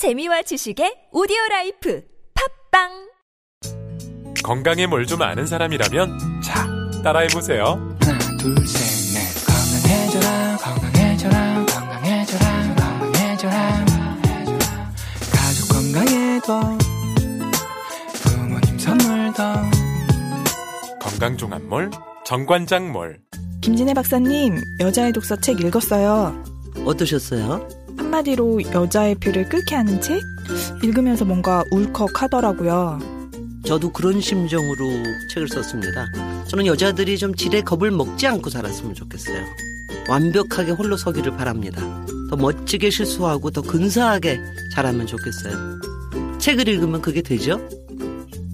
재미와 지식의 오디오라이프 팝빵. 건강에 뭘 좀 아는 사람이라면 자, 따라해보세요. 하나, 둘, 셋, 넷. 건강해져라, 건강해져라, 건강해져라, 건강해져라, 건강해져라. 가족 건강에도 부모님 선물도 건강종합몰, 정관장몰. 김진혜 박사님, 여자의 독서 책 읽었어요. 어떠셨어요? 한마디로 여자의 피를 끓게 하는 책? 읽으면서 뭔가 울컥하더라고요. 저도 그런 심정으로 책을 썼습니다. 저는 여자들이 좀 지레 겁을 먹지 않고 살았으면 좋겠어요. 완벽하게 홀로 서기를 바랍니다. 더 멋지게 실수하고 더 근사하게 자라면 좋겠어요. 책을 읽으면 그게 되죠?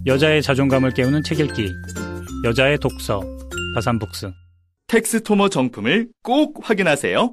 여자의 자존감을 깨우는 책 읽기. 여자의 독서. 다산복스. 텍스토머 정품을 꼭 확인하세요.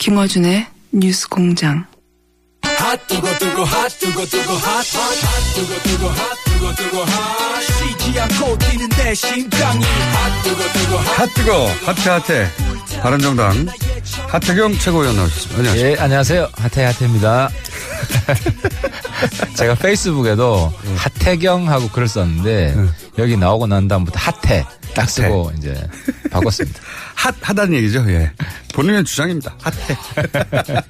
김어준의 뉴스공장. 핫 뜨거 뜨거 핫 뜨거 뜨거 핫 뜨거 뜨거 핫 뜨거 뜨거 핫. 쉬지 않고 뛰는 내 심장이 핫 뜨거 뜨거 핫 뜨거 핫해 핫해. 바른정당 하태경 최고위원 나오셨습니다. 안녕하세요. 예, 안녕하세요. 하태입니다. 제가 페이스북에도 하태경하고 글을 썼는데 여기 나오고 난 다음부터 하태 딱 쓰고 이제 바꿨습니다. 핫하다는 얘기죠. 예. 본인의 주장입니다. 핫해.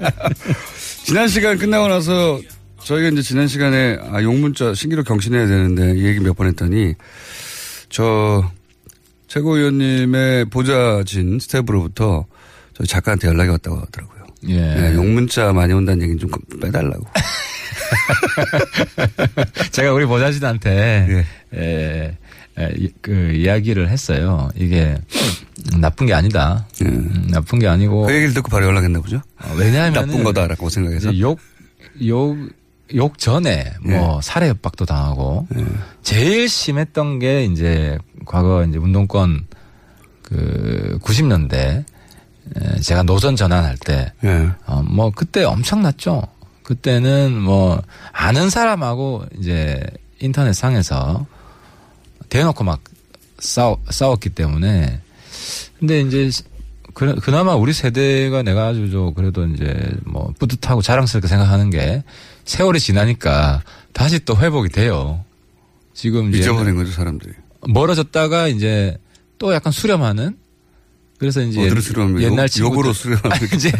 지난 시간 끝나고 나서 저희가 이제 지난 시간에 용문자 신기록 경신해야 되는데 이 얘기 몇 번 했더니 저 최고위원님의 보좌진 스태프로부터 저희 작가한테 연락이 왔다고 하더라고요. 예. 예, 용문자 많이 온다는 얘기는 좀 빼달라고. 제가 우리 보좌진한테 예. 예, 그 이야기를 했어요. 이게 나쁜 게 아니다. 예. 나쁜 게 아니고. 그 얘기를 듣고 바로 연락했나 보죠. 왜냐하면 나쁜 거다라고 생각해서. 욕 전에 뭐 예. 살해 협박도 당하고 예. 제일 심했던 게 이제 과거 이제 운동권 그 90년대. 제가 노선 전환할 때, 예. 뭐 그때 엄청났죠. 그때는 뭐 아는 사람하고 이제 인터넷 상에서 대놓고 막 싸웠기 때문에, 근데 이제 그나마 우리 세대가 내가 아주 그래도 이제 뭐 뿌듯하고 자랑스럽게 생각하는 게 세월이 지나니까 다시 또 회복이 돼요. 지금 잊어버린 거죠 사람들이. 멀어졌다가 이제 또 약간 수렴하는. 그래서 이제 옛날 욕으로 수렴하는 이제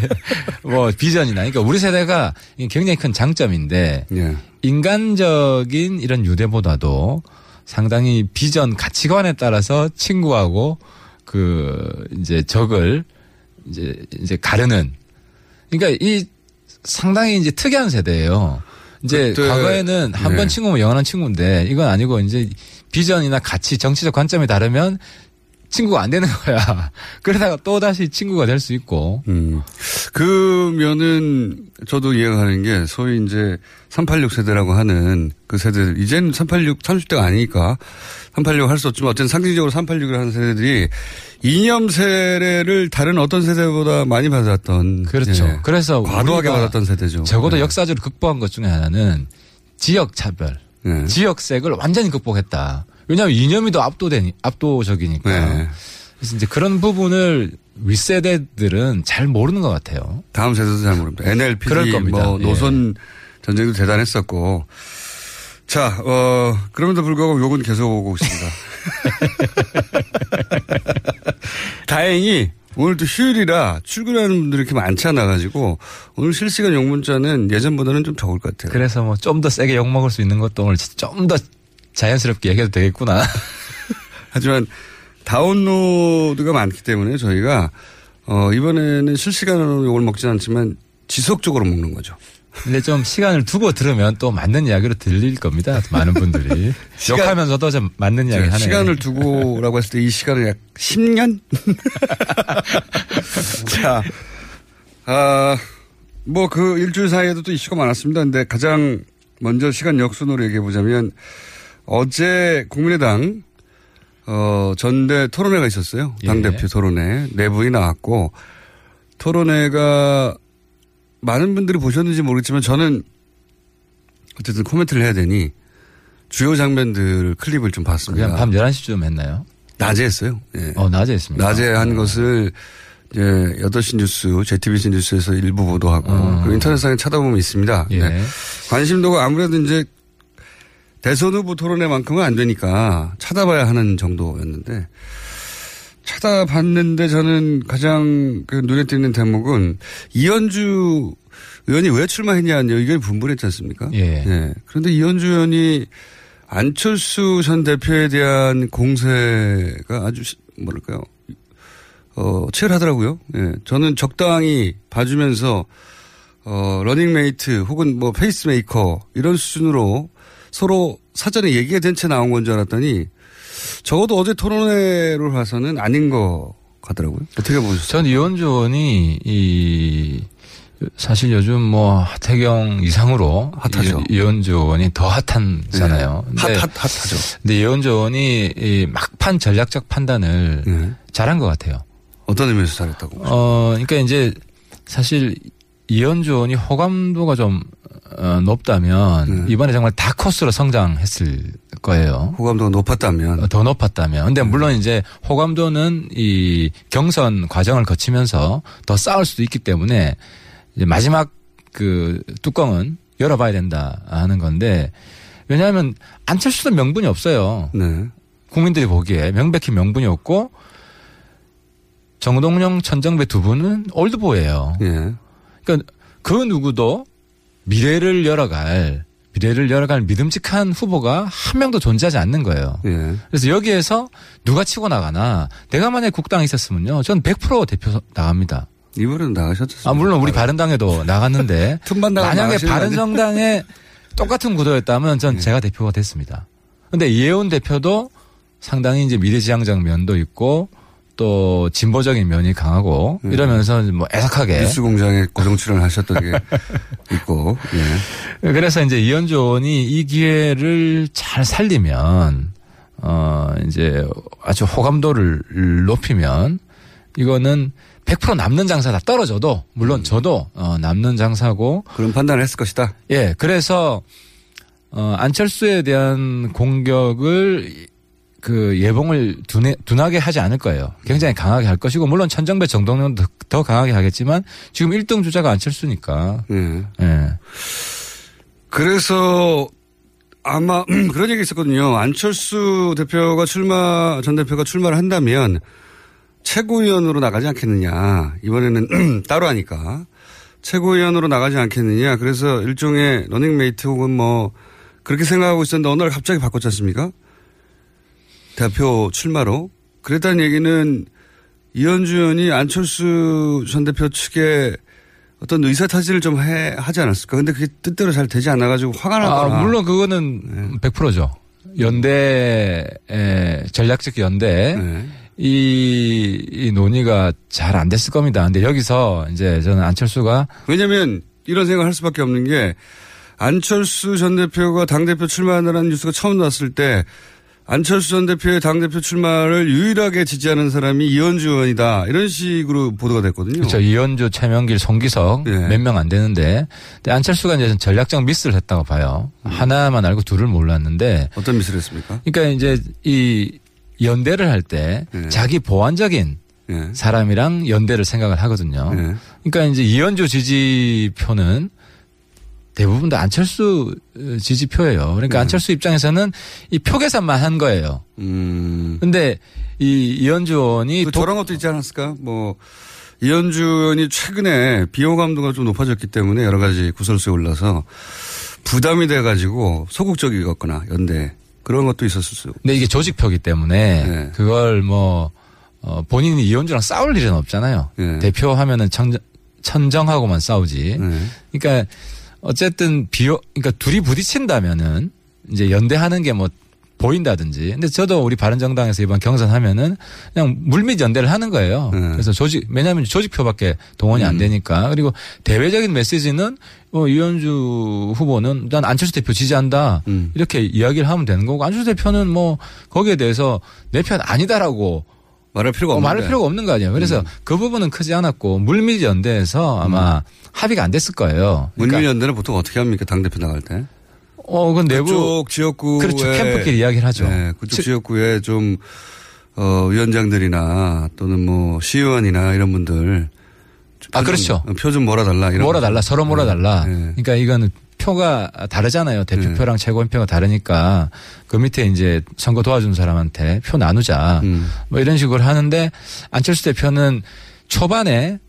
뭐 비전이나 그러니까 우리 세대가 굉장히 큰 장점인데 예. 인간적인 이런 유대보다도 상당히 비전 가치관에 따라서 친구하고 그 이제 적을 이제 가르는 그러니까 이 상당히 이제 특이한 세대예요. 이제 과거에는 한 번 예. 친구면 영원한 친구인데 이건 아니고 이제 비전이나 가치 정치적 관점이 다르면 친구가 안 되는 거야. 그러다가 또 다시 친구가 될 수 있고. 그면은 저도 이해가 가는 게 소위 이제 386 세대라고 하는 그 세대들, 이제는 386 30대가 아니니까 386 할 수 없지만 어쨌든 상징적으로 386을 하는 세대들이 이념 세례를 다른 어떤 세대보다 많이 받았던. 그렇죠. 예, 그래서 과도하게 받았던 세대죠. 적어도 예. 역사적으로 극복한 것 중에 하나는 지역 차별, 예. 지역색을 완전히 극복했다. 왜냐하면 이념이 더 압도적이니까. 네. 그래서 이제 그런 부분을 윗세대들은 잘 모르는 것 같아요. 다음 세대도 잘 모릅니다. NLP, 그럴 겁니다. 뭐 노선 예. 전쟁도 대단했었고. 자, 그럼에도 불구하고 욕은 계속 오고 있습니다. 다행히 오늘도 휴일이라 출근하는 분들이 이렇게 많지 않아가지고 오늘 실시간 욕문자는 예전보다는 좀 적을 것 같아요. 그래서 뭐 좀 더 세게 욕먹을 수 있는 것도 오늘 좀 더 자연스럽게 얘기해도 되겠구나. 하지만 다운로드가 많기 때문에 저희가 이번에는 실시간으로 욕을 먹진 않지만 지속적으로 먹는 거죠. 근데 좀 시간을 두고 들으면 또 맞는 이야기로 들릴 겁니다. 많은 분들이. 욕하면서도 좀 맞는 이야기 하네요. 시간을 두고라고 했을 때 이 시간은 약 10년? 자, 뭐 그 일주일 사이에도 또 이슈가 많았습니다. 근데 가장 먼저 시간 역순으로 얘기해보자면 어제 국민의당 전대 토론회가 있었어요. 당대표 토론회. 내부에 나왔고 토론회가 많은 분들이 보셨는지 모르겠지만 저는 어쨌든 코멘트를 해야 되니 주요 장면들 클립을 좀 봤습니다. 그냥 밤 11시쯤 했나요? 낮에 했어요. 예. 낮에 했습니다. 낮에 한 것을 이제 8시 뉴스, JTBC 뉴스에서 일부 보도하고 그리고 인터넷상에 찾아보면 있습니다. 예. 네. 관심도가 아무래도 이제 대선 후보 토론회만큼은 안 되니까 찾아봐야 하는 정도였는데 찾아봤는데 저는 가장 눈에 띄는 대목은 이현주 의원이 왜 출마했냐는 의견이 분분했지 않습니까? 예. 예. 그런데 이현주 의원이 안철수 전 대표에 대한 공세가 아주 뭐랄까요? 치열하더라고요. 예. 저는 적당히 봐주면서 러닝메이트 혹은 뭐 페이스메이커 이런 수준으로 서로 사전에 얘기가 된 채 나온 건 줄 알았더니 적어도 어제 토론회를 봐서는 아닌 것 같더라고요. 어떻게 보셨어요? 전 이현주 의원이 사실 요즘 뭐 하태경 이상으로 핫하죠. 이현주 의원이 더 핫한잖아요. 네. 핫하죠. 근데 이현주 의원이 이 막판 전략적 판단을 잘한 것 같아요. 어떤 의미에서 잘했다고? 그러니까 이제 사실 이현주 의원이 호감도가 좀 높다면 이번에 정말 다 코스로 성장했을 거예요. 호감도가 높았다면 더 높았다면. 근데 물론 이제 호감도는 이 경선 과정을 거치면서 더 쌓을 수도 있기 때문에 이제 마지막 그 뚜껑은 열어봐야 된다 하는 건데 왜냐하면 안철수도 명분이 없어요. 네. 국민들이 보기에 명백히 명분이 없고 정동영, 천정배 두 분은 올드보예요. 예. 그러니까 그 누구도 미래를 열어갈 믿음직한 후보가 한 명도 존재하지 않는 거예요. 예. 그래서 여기에서 누가 치고 나가나 내가 만약에 국당에 있었으면요. 전 100% 대표 나갑니다. 이분은 나가셨죠? 물론 우리 바른당에도 나갔는데 만약에 바른정당에 똑같은 구도였다면 전 제가 대표가 됐습니다. 그런데 이해운 대표도 상당히 이제 미래지향적 면도 있고 또 진보적인 면이 강하고 이러면서 뭐 애석하게 뉴스공장에 고정 출연하셨던 게 있고 예. 그래서 이제 이현주 의원이 이 기회를 잘 살리면 이제 아주 호감도를 높이면 이거는 100% 남는 장사다. 떨어져도 물론 저도 남는 장사고 그런 판단을 했을 것이다. 예, 그래서 안철수에 대한 공격을 그 예봉을 둔하게 하지 않을 거예요. 굉장히 강하게 할 것이고 물론 천정배 정동영도 더 강하게 하겠지만 지금 1등 주자가 안철수니까. 예. 그래서 아마 그런 얘기 있었거든요. 안철수 대표가 전 대표가 출마를 한다면 최고위원으로 나가지 않겠느냐. 이번에는 따로 하니까 최고위원으로 나가지 않겠느냐. 그래서 일종의 러닝메이트 혹은 뭐 그렇게 생각하고 있었는데 어느 날 갑자기 바꿨지 않습니까? 대표 출마로. 그랬다는 얘기는 이현주 의원이 안철수 전 대표 측에 어떤 의사타진을 좀 하지 않았을까. 근데 그게 뜻대로 잘 되지 않아가지고 화가 나거나. 물론 그거는 100%죠. 전략적 연대. 네. 이 논의가 잘 안 됐을 겁니다. 근데 여기서 이제 저는 안철수가. 왜냐면 이런 생각을 할 수밖에 없는 게 안철수 전 대표가 당대표 출마한다는 뉴스가 처음 나왔을 때 안철수 전 대표의 당대표 출마를 유일하게 지지하는 사람이 이현주 의원이다. 이런 식으로 보도가 됐거든요. 그렇죠. 이현주, 최명길, 송기석 몇 명 안 되는데. 근데 안철수가 이제 전략적 미스를 했다고 봐요. 하나만 알고 둘을 몰랐는데. 어떤 미스를 했습니까? 그러니까 이제 이 연대를 할 때 자기 보완적인 사람이랑 연대를 생각을 하거든요. 그러니까 이제 이현주 지지표는 대부분 다 안철수 지지표예요. 그러니까 안철수 입장에서는 이 표 계산만 한 거예요. 근데 이 이현주 의원이 그 저런 것도 있지 않았을까? 뭐 이현주 의원이 최근에 비호감도가 좀 높아졌기 때문에 여러 가지 구설수에 올라서 부담이 돼가지고 소극적이었거나 연대 그런 것도 있었을 수. 근데 이게 조직표기 때문에 네. 그걸 뭐 본인이 이현주랑 싸울 일은 없잖아요. 네. 대표하면은 천정하고만 싸우지. 네. 그러니까 어쨌든 그러니까 둘이 부딪힌다면은 이제 연대하는 게 뭐 보인다든지. 근데 저도 우리 바른정당에서 이번 경선하면은 그냥 물밑 연대를 하는 거예요. 그래서 왜냐하면 조직표밖에 동원이 안 되니까. 그리고 대외적인 메시지는 이현주 후보는 난 안철수 대표 지지한다. 이렇게 이야기를 하면 되는 거고 안철수 대표는 뭐 거기에 대해서 내 편 아니다라고 말할 필요가 없는 거 아니에요. 그래서 그 부분은 크지 않았고 물밑 연대에서 아마 합의가 안 됐을 거예요. 그러니까 물밑 연대는 보통 어떻게 합니까? 당대표 나갈 때? 그건 내부. 그쪽 지역구에. 그렇죠. 캠프끼리 이야기를 하죠. 네. 그쪽 지역구에 좀, 위원장들이나 또는 뭐 시의원이나 이런 분들. 그렇죠. 표 좀 몰아달라. 이런 몰아달라. 서로 몰아달라. 네. 그러니까 이건 표가 다르잖아요. 대표표랑 네. 최고위원표가 다르니까 그 밑에 이제 선거 도와준 사람한테 표 나누자. 뭐 이런 식으로 하는데 안철수 대표는 초반에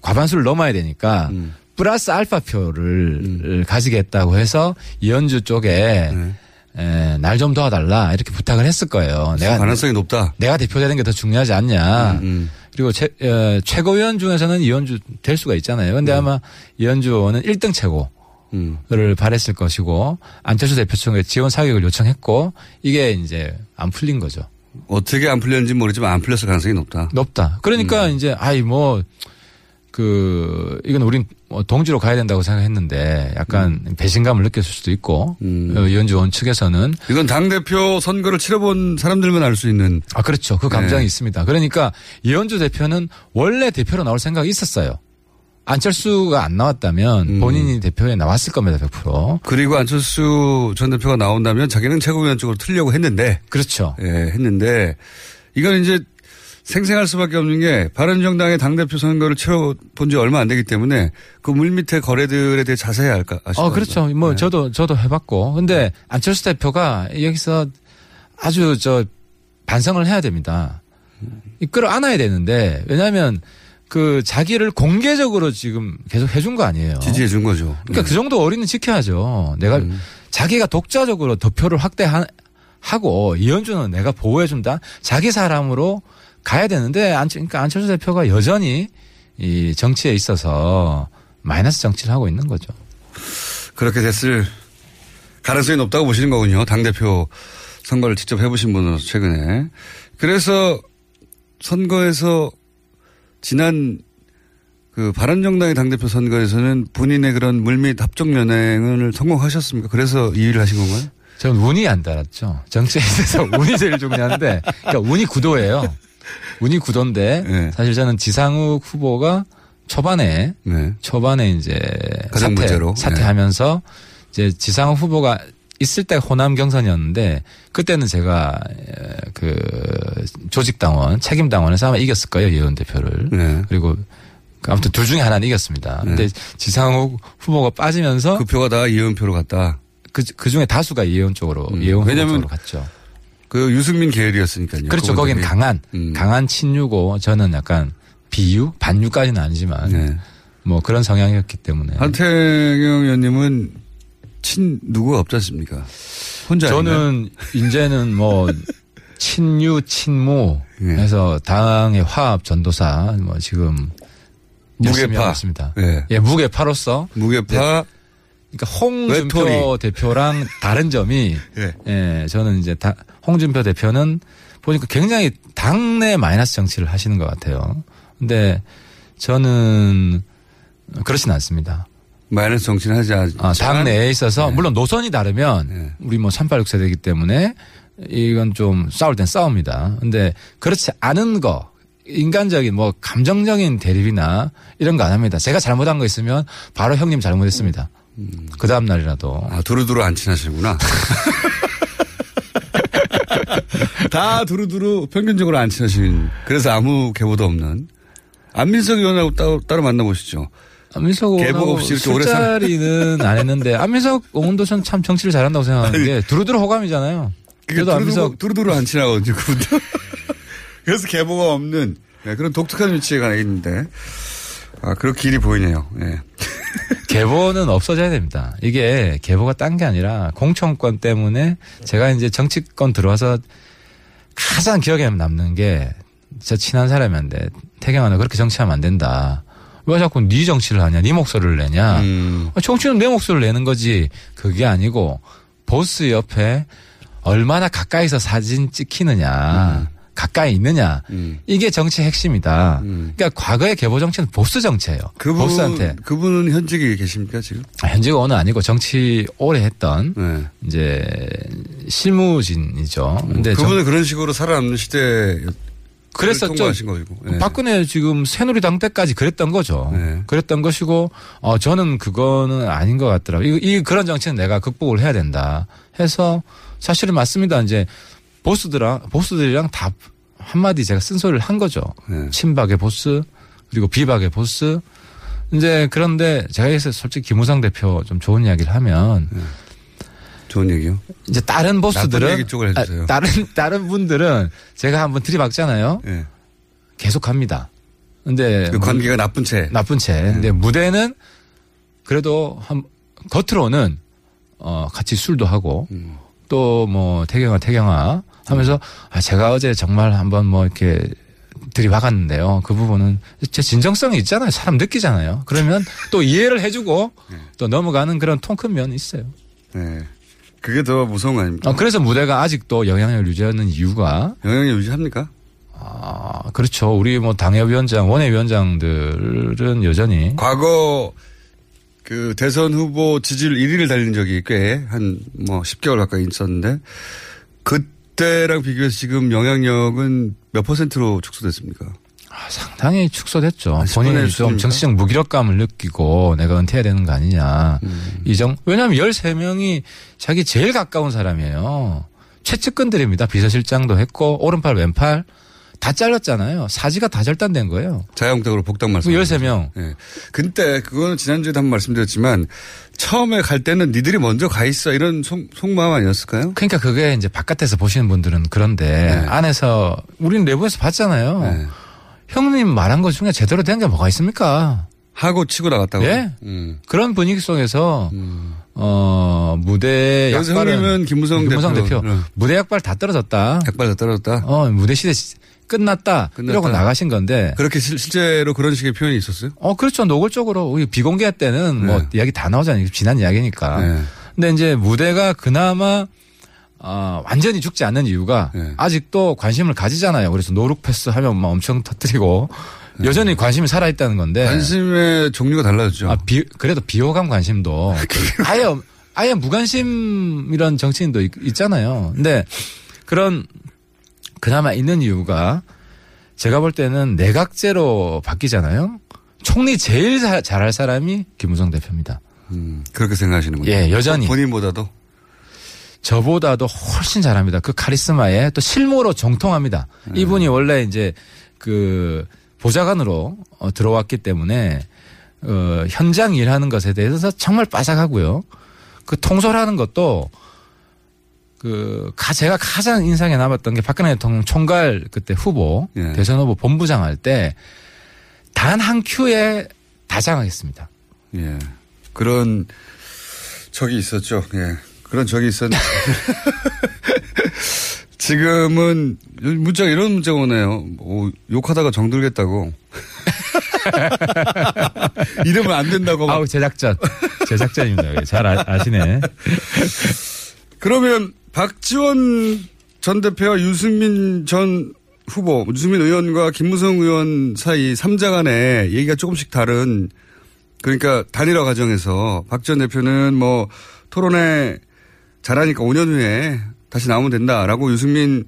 과반수를 넘어야 되니까 플러스 알파표를 가지겠다고 해서 이현주 쪽에 날 좀 도와달라 이렇게 부탁을 했을 거예요. 내가 가능성이 높다. 내가 대표되는 게 더 중요하지 않냐. 그리고 최고위원 중에서는 이현주 될 수가 있잖아요. 그런데 아마 이현주 의원은 1등 최고를 바랬을 것이고 안철수 대표 측에 지원 사격을 요청했고 이게 이제 안 풀린 거죠. 어떻게 안 풀렸는지 모르지만 안 풀렸을 가능성이 높다. 높다. 그러니까 이제 이건 우린 동지로 가야 된다고 생각했는데 약간 배신감을 느꼈을 수도 있고 이현주 의원 측에서는 이건 당대표 선거를 치러본 사람들만 알 수 있는 그렇죠. 그 감정이 있습니다. 그러니까 이현주 대표는 원래 대표로 나올 생각이 있었어요. 안철수가 안 나왔다면 본인이 대표에 나왔을 겁니다. 100%. 그리고 안철수 전 대표가 나온다면 자기는 최고위원 쪽으로 틀려고 했는데 그렇죠. 예, 했는데 이건 이제 생생할 수밖에 없는 게 바른정당의 당대표 선거를 치러본 지 얼마 안 되기 때문에 그 물밑의 거래들에 대해 자세히 아실 거예요. 그렇죠. 뭐 네. 저도 해봤고. 근데 안철수 대표가 여기서 아주 반성을 해야 됩니다. 끌어안아야 되는데 왜냐하면 자기를 공개적으로 지금 계속 해준 거 아니에요. 지지해 준 거죠. 그러니까 그 정도 어린은 지켜야죠. 내가 자기가 독자적으로 득표를 확대하고 이현주는 내가 보호해준다. 자기 사람으로 가야 되는데 그러니까 안철수 대표가 여전히 이 정치에 있어서 마이너스 정치를 하고 있는 거죠. 그렇게 됐을 가능성이 높다고 보시는 거군요. 당대표 선거를 직접 해보신 분으로서 최근에. 그래서 선거에서 지난 그 바른정당의 당대표 선거에서는 본인의 그런 물밑 합정연행을 성공하셨습니까? 그래서 이 일을 하신 건가요? 저는 운이 안 달았죠. 정치에 있어서 운이 제일 중요한데 그러니까 운이 구도예요. 운이 구도인데 네. 사실 저는 지상욱 후보가 초반에 이제 사퇴하면서 이제 지상욱 후보가 있을 때 호남 경선이었는데 그때는 제가 그 조직당원 책임당원에서 아마 이겼을 거예요 이해운 대표를 그리고 아무튼 둘 중에 하나는 이겼습니다. 근데 지상욱 후보가 빠지면서 그 표가 다 이해운 표로 갔다. 그 중에 다수가 이해운 쪽으로 이해운 쪽으로 갔죠. 그 유승민 계열이었으니까요. 그렇죠. 거긴 강한 친유고 저는 약간 비유 반유까지는 아니지만 뭐 그런 성향이었기 때문에. 하태경 의원님은 누구가 없지 않습니까? 혼자. 저는 이제는 뭐 친유 친무 해서 당의 화합 전도사 뭐 지금 무게파 있습니다. 예 무게파로서. 무게파. 그러니까 홍준표 외톨이. 대표랑 다른 점이 저는 이제 홍준표 대표는 보니까 굉장히 당내 마이너스 정치를 하시는 것 같아요. 근데 저는 그렇진 않습니다. 마이너스 정치는 하지 않지만 당내에 있어서 물론 노선이 다르면 우리 뭐 386세대이기 때문에 이건 좀 싸울 땐 싸웁니다. 근데 그렇지 않은 거 인간적인 뭐 감정적인 대립이나 이런 거 안 합니다. 제가 잘못한 거 있으면 바로 형님 잘못했습니다. 그 다음 날이라도. 두루두루 안 친하시구나. 다 두루두루 평균적으로 안 친하신. 그래서 아무 계보도 없는. 안민석 의원하고 따로 만나보시죠. 안민석 의원하고 술자리는 안 했는데 안민석 의원도 참 정치를 잘한다고 생각하는 게 두루두루 호감이잖아요. 그러니까 두루두루 안 친하거든요. 그래서 계보가 없는 그런 독특한 위치에 가 있는데. 그렇게 길이 보이네요. 계보는 없어져야 됩니다. 이게 계보가 딴 게 아니라 공천권 때문에 제가 이제 정치권 들어와서 가장 기억에 남는 게 저 친한 사람이었는데 태경아 너 그렇게 정치하면 안 된다. 왜 자꾸 네 정치를 하냐, 네 목소리를 내냐. 정치는 내 목소리를 내는 거지. 그게 아니고 보스 옆에 얼마나 가까이서 사진 찍히느냐. 가까이 있느냐. 이게 정치의 핵심이다. 그러니까 과거의 계보 정치는 보스 정치예요. 그분, 보스한테. 그분은 현직에 계십니까 지금? 현직 오는 아니고 정치 오래 했던 이제 실무진이죠. 근데 그분은 그런 식으로 살아남는 시대에 그랬었죠. 네. 박근혜 지금 새누리당 때까지 그랬던 거죠. 네. 그랬던 것이고 저는 그거는 아닌 것 같더라고요. 그런 정치는 내가 극복을 해야 된다 해서 사실은 맞습니다. 이제 보스들이랑 다 한마디 제가 쓴소리를 한 거죠. 네. 친박의 보스 그리고 비박의 보스. 이제 그런데 제가 여기서 솔직히 김무성 대표 좀 좋은 이야기를 하면 네. 좋은 얘기요? 이제 다른 보스들은 얘기 쪽을 해주세요. 다른 분들은 제가 한번 들이박잖아요. 네. 계속 합니다. 근데 그 관계가 나쁜 채. 네. 근데 무대는 그래도 겉으로는 같이 술도 하고 또 뭐 태경아 하면서 제가 어제 정말 한번 뭐 이렇게 들이박았는데요. 그 부분은 제 진정성이 있잖아요. 사람 느끼잖아요. 그러면 또 이해를 해주고 네. 또 넘어가는 그런 통 큰 면이 있어요. 네. 그게 더 무서운 거 아닙니까? 그래서 무대가 아직도 영향을 유지하는 이유가. 영향을 유지합니까? 그렇죠. 우리 뭐 당협위원장, 원외위원장들은 여전히. 과거 그 대선 후보 지지율 1위를 달린 적이 꽤 한 뭐 10개월 가까이 있었는데 그때랑 비교해서 지금 영향력은 몇 %로 축소됐습니까? 상당히 축소됐죠. 본인이 좀 정치적 무기력감을 느끼고 내가 은퇴해야 되는 거 아니냐. 왜냐하면 13명이 자기 제일 가까운 사람이에요. 최측근들입니다. 비서실장도 했고 오른팔 왼팔 다 잘렸잖아요. 사지가 다 절단된 거예요. 자영적으로 복당 말씀. 13명. 예. 근데 그거는 지난주에도 한번 말씀드렸지만 처음에 갈 때는 니들이 먼저 가 있어 이런 속마음 아니었을까요? 그러니까 그게 이제 바깥에서 보시는 분들은 그런데 네. 안에서 우리는 내부에서 봤잖아요. 네. 형님 말한 것 중에 제대로 된 게 뭐가 있습니까? 하고 치고 나갔다고요? 예? 그런 분위기 속에서 무대 약발은 형님은 김무성 대표. 무대 약발 다 떨어졌다. 약발 다 떨어졌다. 무대 시대 끝났다. 이러고 나가신 건데. 그렇게 실제로 그런 식의 표현이 있었어요? 그렇죠. 노골적으로 우리 비공개 때는 네. 뭐 이야기 다 나오잖아요. 지난 이야기니까. 네. 근데 이제 무대가 그나마 완전히 죽지 않는 이유가 네. 아직도 관심을 가지잖아요. 그래서 노룩 패스 하면 막 엄청 터뜨리고 네. 여전히 관심이 살아있다는 건데. 관심의 종류가 달라졌죠. 그래도 비호감 관심도 아예 무관심 이런 정치인도 있잖아요. 근데 그런 그나마 있는 이유가 제가 볼 때는 내각제로 바뀌잖아요. 총리 제일 잘할 사람이 김무성 대표입니다. 그렇게 생각하시는군요. 예, 여전히. 본인보다도? 저보다도 훨씬 잘합니다. 그 카리스마에 또 실무로 정통합니다. 이분이 원래 이제 그 보좌관으로 들어왔기 때문에 현장 일하는 것에 대해서 정말 빠삭하고요. 그 통솔하는 것도 제가 가장 인상에 남았던 게 박근혜 대통령 총괄 그때 후보 예. 대선 후보 본부장 할 때 단 한 큐에 다 장악했습니다. 예, 그런 적이 있었죠. 예. 그런 적이 있었는데. 지금은 문자가 이런 문자가 오네요. 욕하다가 정들겠다고. 이러면 안 된다고. 아우, 제작자입니다. 잘 아시네. 그러면 박지원 전 대표와 유승민 전 후보, 유승민 의원과 김무성 의원 사이 3자 간에 얘기가 조금씩 다른, 그러니까 단일화 과정에서 박 전 대표는 뭐 토론에 잘하니까 5년 후에 다시 나오면 된다라고 유승민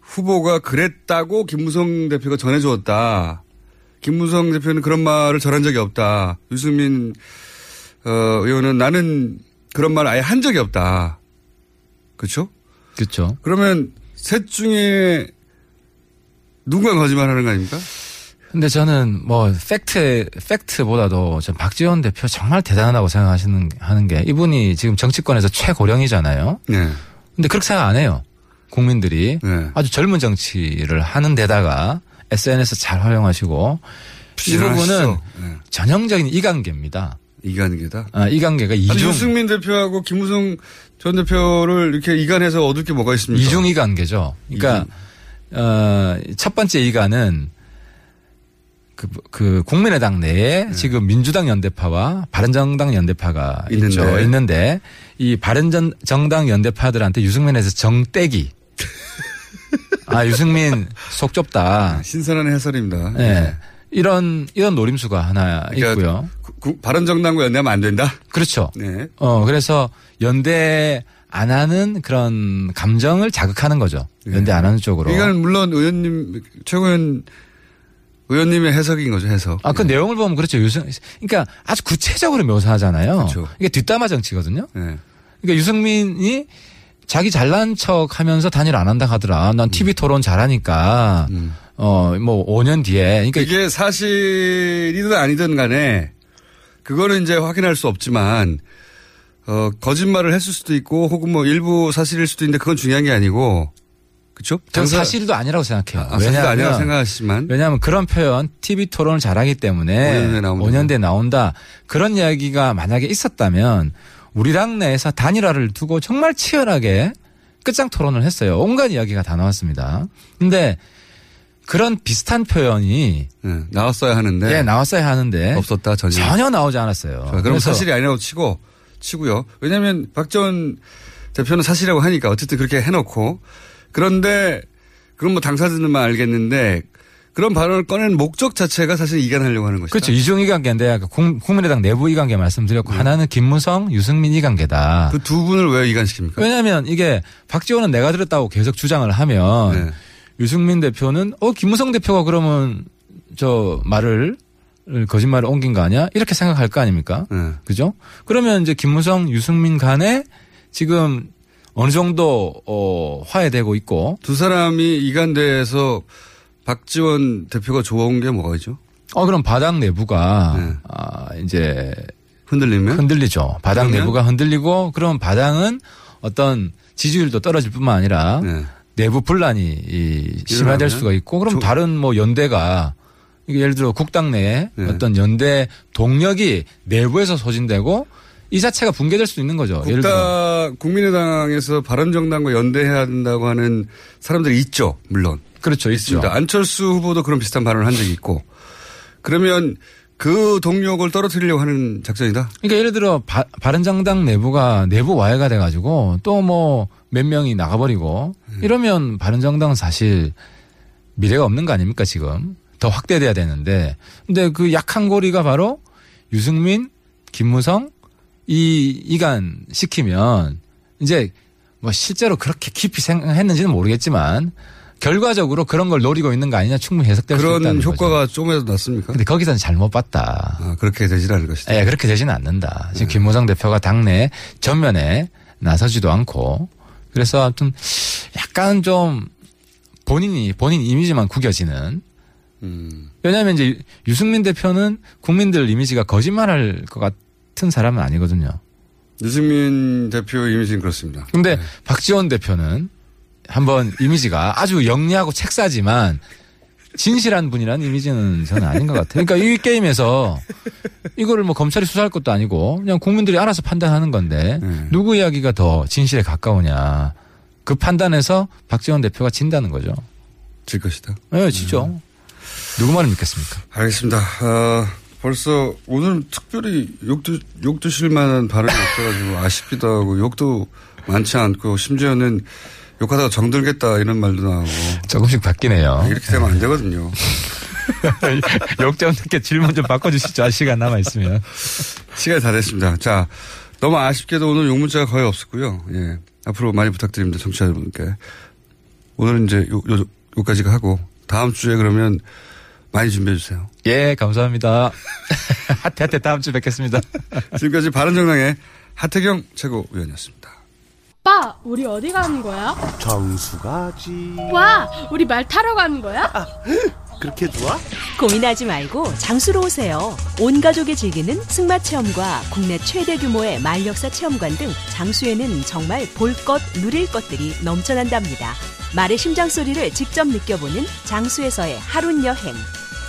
후보가 그랬다고 김무성 대표가 전해주었다. 김무성 대표는 그런 말을 전한 적이 없다. 유승민 의원은 나는 그런 말 아예 한 적이 없다. 그렇죠? 그렇죠. 그러면 셋 중에 누군가 거짓말하는 거 아닙니까? 근데 저는 뭐 팩트보다도 전 박지원 대표 정말 대단하다고 하는 게 이분이 지금 정치권에서 최고령이잖아요. 네. 근데 그렇게 생각 안 해요. 국민들이 네. 아주 젊은 정치를 하는 데다가 SNS 잘 활용하시고 이 부분은 네. 전형적인 이관계입니다. 이간계다? 아, 이간계가 이중. 아니, 유승민 대표하고 김무성 전 대표를 이렇게 이간해서 얻을 게 뭐가 있습니까? 이중 이간계죠. 그러니까, 첫 번째 이간은 그 국민의당 내에 지금 민주당 연대파와 바른정당 연대파가 있는데 이 바른정당 연대파들한테 유승민에서 정떼기. 아, 유승민 속 좁다. 신선한 해설입니다. 네. 네. 이런 노림수가 하나 그러니까 있고요. 바른정당과 연대하면 안 된다? 그렇죠. 네. 그래서 연대 안 하는 그런 감정을 자극하는 거죠. 네. 연대 안 하는 쪽으로. 이건 물론 의원님, 최고위원 의원님의 해석인 거죠, 해석. 아, 그 네. 내용을 보면 그렇죠. 그러니까 아주 구체적으로 묘사하잖아요. 그렇죠. 이게 뒷담화 정치거든요. 네. 그러니까 유승민이 자기 잘난 척 하면서 단일 안 한다 하더라. 난 TV 토론 잘하니까, 뭐 5년 뒤에. 그러니까 이게 사실이든 아니든 간에 그거는 이제 확인할 수 없지만, 거짓말을 했을 수도 있고 혹은 뭐 일부 사실일 수도 있는데 그건 중요한 게 아니고, 그렇죠? 저는 사실도 아니라고 생각해요. 사실도 아니라고 생각하시지만. 왜냐하면 그런 표현, TV 토론을 잘하기 때문에 5년 뒤에 나온다. 그런 이야기가 만약에 있었다면 우리 당 내에서 단일화를 두고 정말 치열하게 끝장 토론을 했어요. 온갖 이야기가 다 나왔습니다. 그런데 그런 비슷한 표현이 나왔어야 하는데. 예, 나왔어야 하는데 없었다, 전혀 나오지 않았어요. 좋아, 그럼 사실이 아니라고 치고요. 왜냐하면 박지원 대표는 사실이라고 하니까 어쨌든 그렇게 해놓고. 그런데 그럼 뭐 당사자들만 알겠는데 그런 발언을 꺼낸 목적 자체가 사실 이간하려고 하는 것이다. 그렇죠. 이중 이관계인데 국민의당 내부 이관계 말씀드렸고 하나는 김무성, 유승민 이관계다. 그 두 분을 왜 이간시킵니까? 왜냐하면 이게 박지원은 내가 들었다고 계속 주장을 하면 유승민 대표는 김무성 대표가 그러면 저 거짓말을 옮긴 거 아니야? 이렇게 생각할 거 아닙니까? 그죠? 그러면 이제 김무성, 유승민 간에 지금 어느 정도 화해되고 있고 두 사람이 이간돼서 박지원 대표가 좋은 게 뭐가 있죠? 그럼 바닥 내부가 이제 흔들리죠. 바닥 그러면? 내부가 흔들리고 그럼 바닥은 어떤 지지율도 떨어질 뿐만 아니라 내부 분란이 심화될 수가 있고 그럼 다른 뭐 연대가 예를 들어 국당 내에 어떤 연대 동력이 내부에서 소진되고 이 자체가 붕괴될 수도 있는 거죠. 예를 들어 국민의당에서 바른정당과 연대해야 한다고 하는 사람들이 있죠. 물론. 그렇죠. 있습니다. 있죠. 안철수 후보도 그런 비슷한 발언을 한 적이 있고. 그러면 그 동력을 떨어뜨리려고 하는 작전이다? 그러니까 예를 들어 바른정당 내부가 내부 와해가 돼가지고 또 뭐 몇 명이 나가버리고 이러면 바른정당은 사실 미래가 없는 거 아닙니까 지금? 더 확대돼야 되는데. 근데 그 약한 고리가 바로 유승민, 김무성 이간 시키면 이제 뭐 실제로 그렇게 깊이 생각했는지는 모르겠지만 결과적으로 그런 걸 노리고 있는 거 아니냐 충분히 해석될 수 있다는 거죠. 그런 효과가 좀이라도 났습니까? 근데 거기서는 잘못 봤다. 아, 그렇게 되질 않을 것이다. 예, 그렇게 되지는 않는다. 지금 김무성 대표가 당내 전면에 나서지도 않고 그래서 아무튼 약간 좀 본인 이미지만 구겨지는. 왜냐하면 이제 유승민 대표는 국민들 이미지가 거짓말할 것 같은 사람은 아니거든요. 유승민 대표 이미지는 그렇습니다. 그런데 박지원 대표는 한번 이미지가 아주 영리하고 책사지만 진실한 분이라는 이미지는 저는 아닌 것 같아요. 그러니까 이 게임에서 이거를 뭐 검찰이 수사할 것도 아니고 그냥 국민들이 알아서 판단하는 건데 누구 이야기가 더 진실에 가까우냐. 그 판단에서 박지원 대표가 진다는 거죠. 질 것이다. 네, 지죠. 누구 말을 믿겠습니까? 알겠습니다. 벌써 오늘은 특별히 욕 드실 만한 발언이 없어가지고 아쉽기도 하고 욕도 많지 않고 심지어는 욕하다가 정들겠다 이런 말도 나오고. 조금씩 바뀌네요. 이렇게 되면 안 되거든요. 욕 좀 듣게 질문 좀 바꿔주시죠. 시간 남아있으면. 시간이 다 됐습니다. 자, 너무 아쉽게도 오늘 욕 문자가 거의 없었고요. 예. 앞으로 많이 부탁드립니다. 청취자분께. 오늘은 이제 요까지가 하고 다음 주에 그러면 많이 준비해 주세요. 예, 감사합니다. 하태 다음 주에 뵙겠습니다. 지금까지 바른정당의 하태경 최고위원이었습니다. 오빠, 우리 어디 가는 거야? 정수 가지. 와, 우리 말 타러 가는 거야? 아, 그렇게 좋아? 고민하지 말고 장수로 오세요. 온 가족이 즐기는 승마 체험과 국내 최대 규모의 말 역사 체험관 등 장수에는 정말 볼 것, 누릴 것들이 넘쳐난답니다. 말의 심장 소리를 직접 느껴보는 장수에서의 하룬 여행.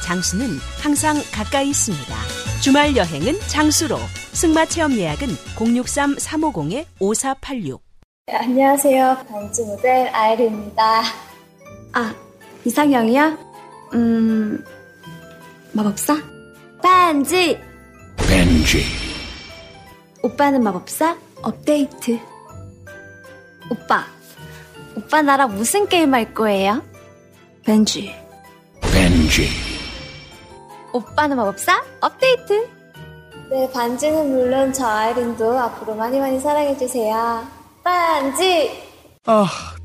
장수는 항상 가까이 있습니다. 주말 여행은 장수로, 승마 체험 예약은 063-350-5486. 네, 안녕하세요. 반지 모델 아이리입니다. 아, 이상형이요? 마법사? 반지! 벤지. 오빠는 마법사? 업데이트. 오빠 나랑 무슨 게임 할 거예요? 벤지. 오빠는 마법사? 업데이트. 네, 반지는 물론 저 아이린도 앞으로 많이 많이 사랑해주세요. 반지! 아,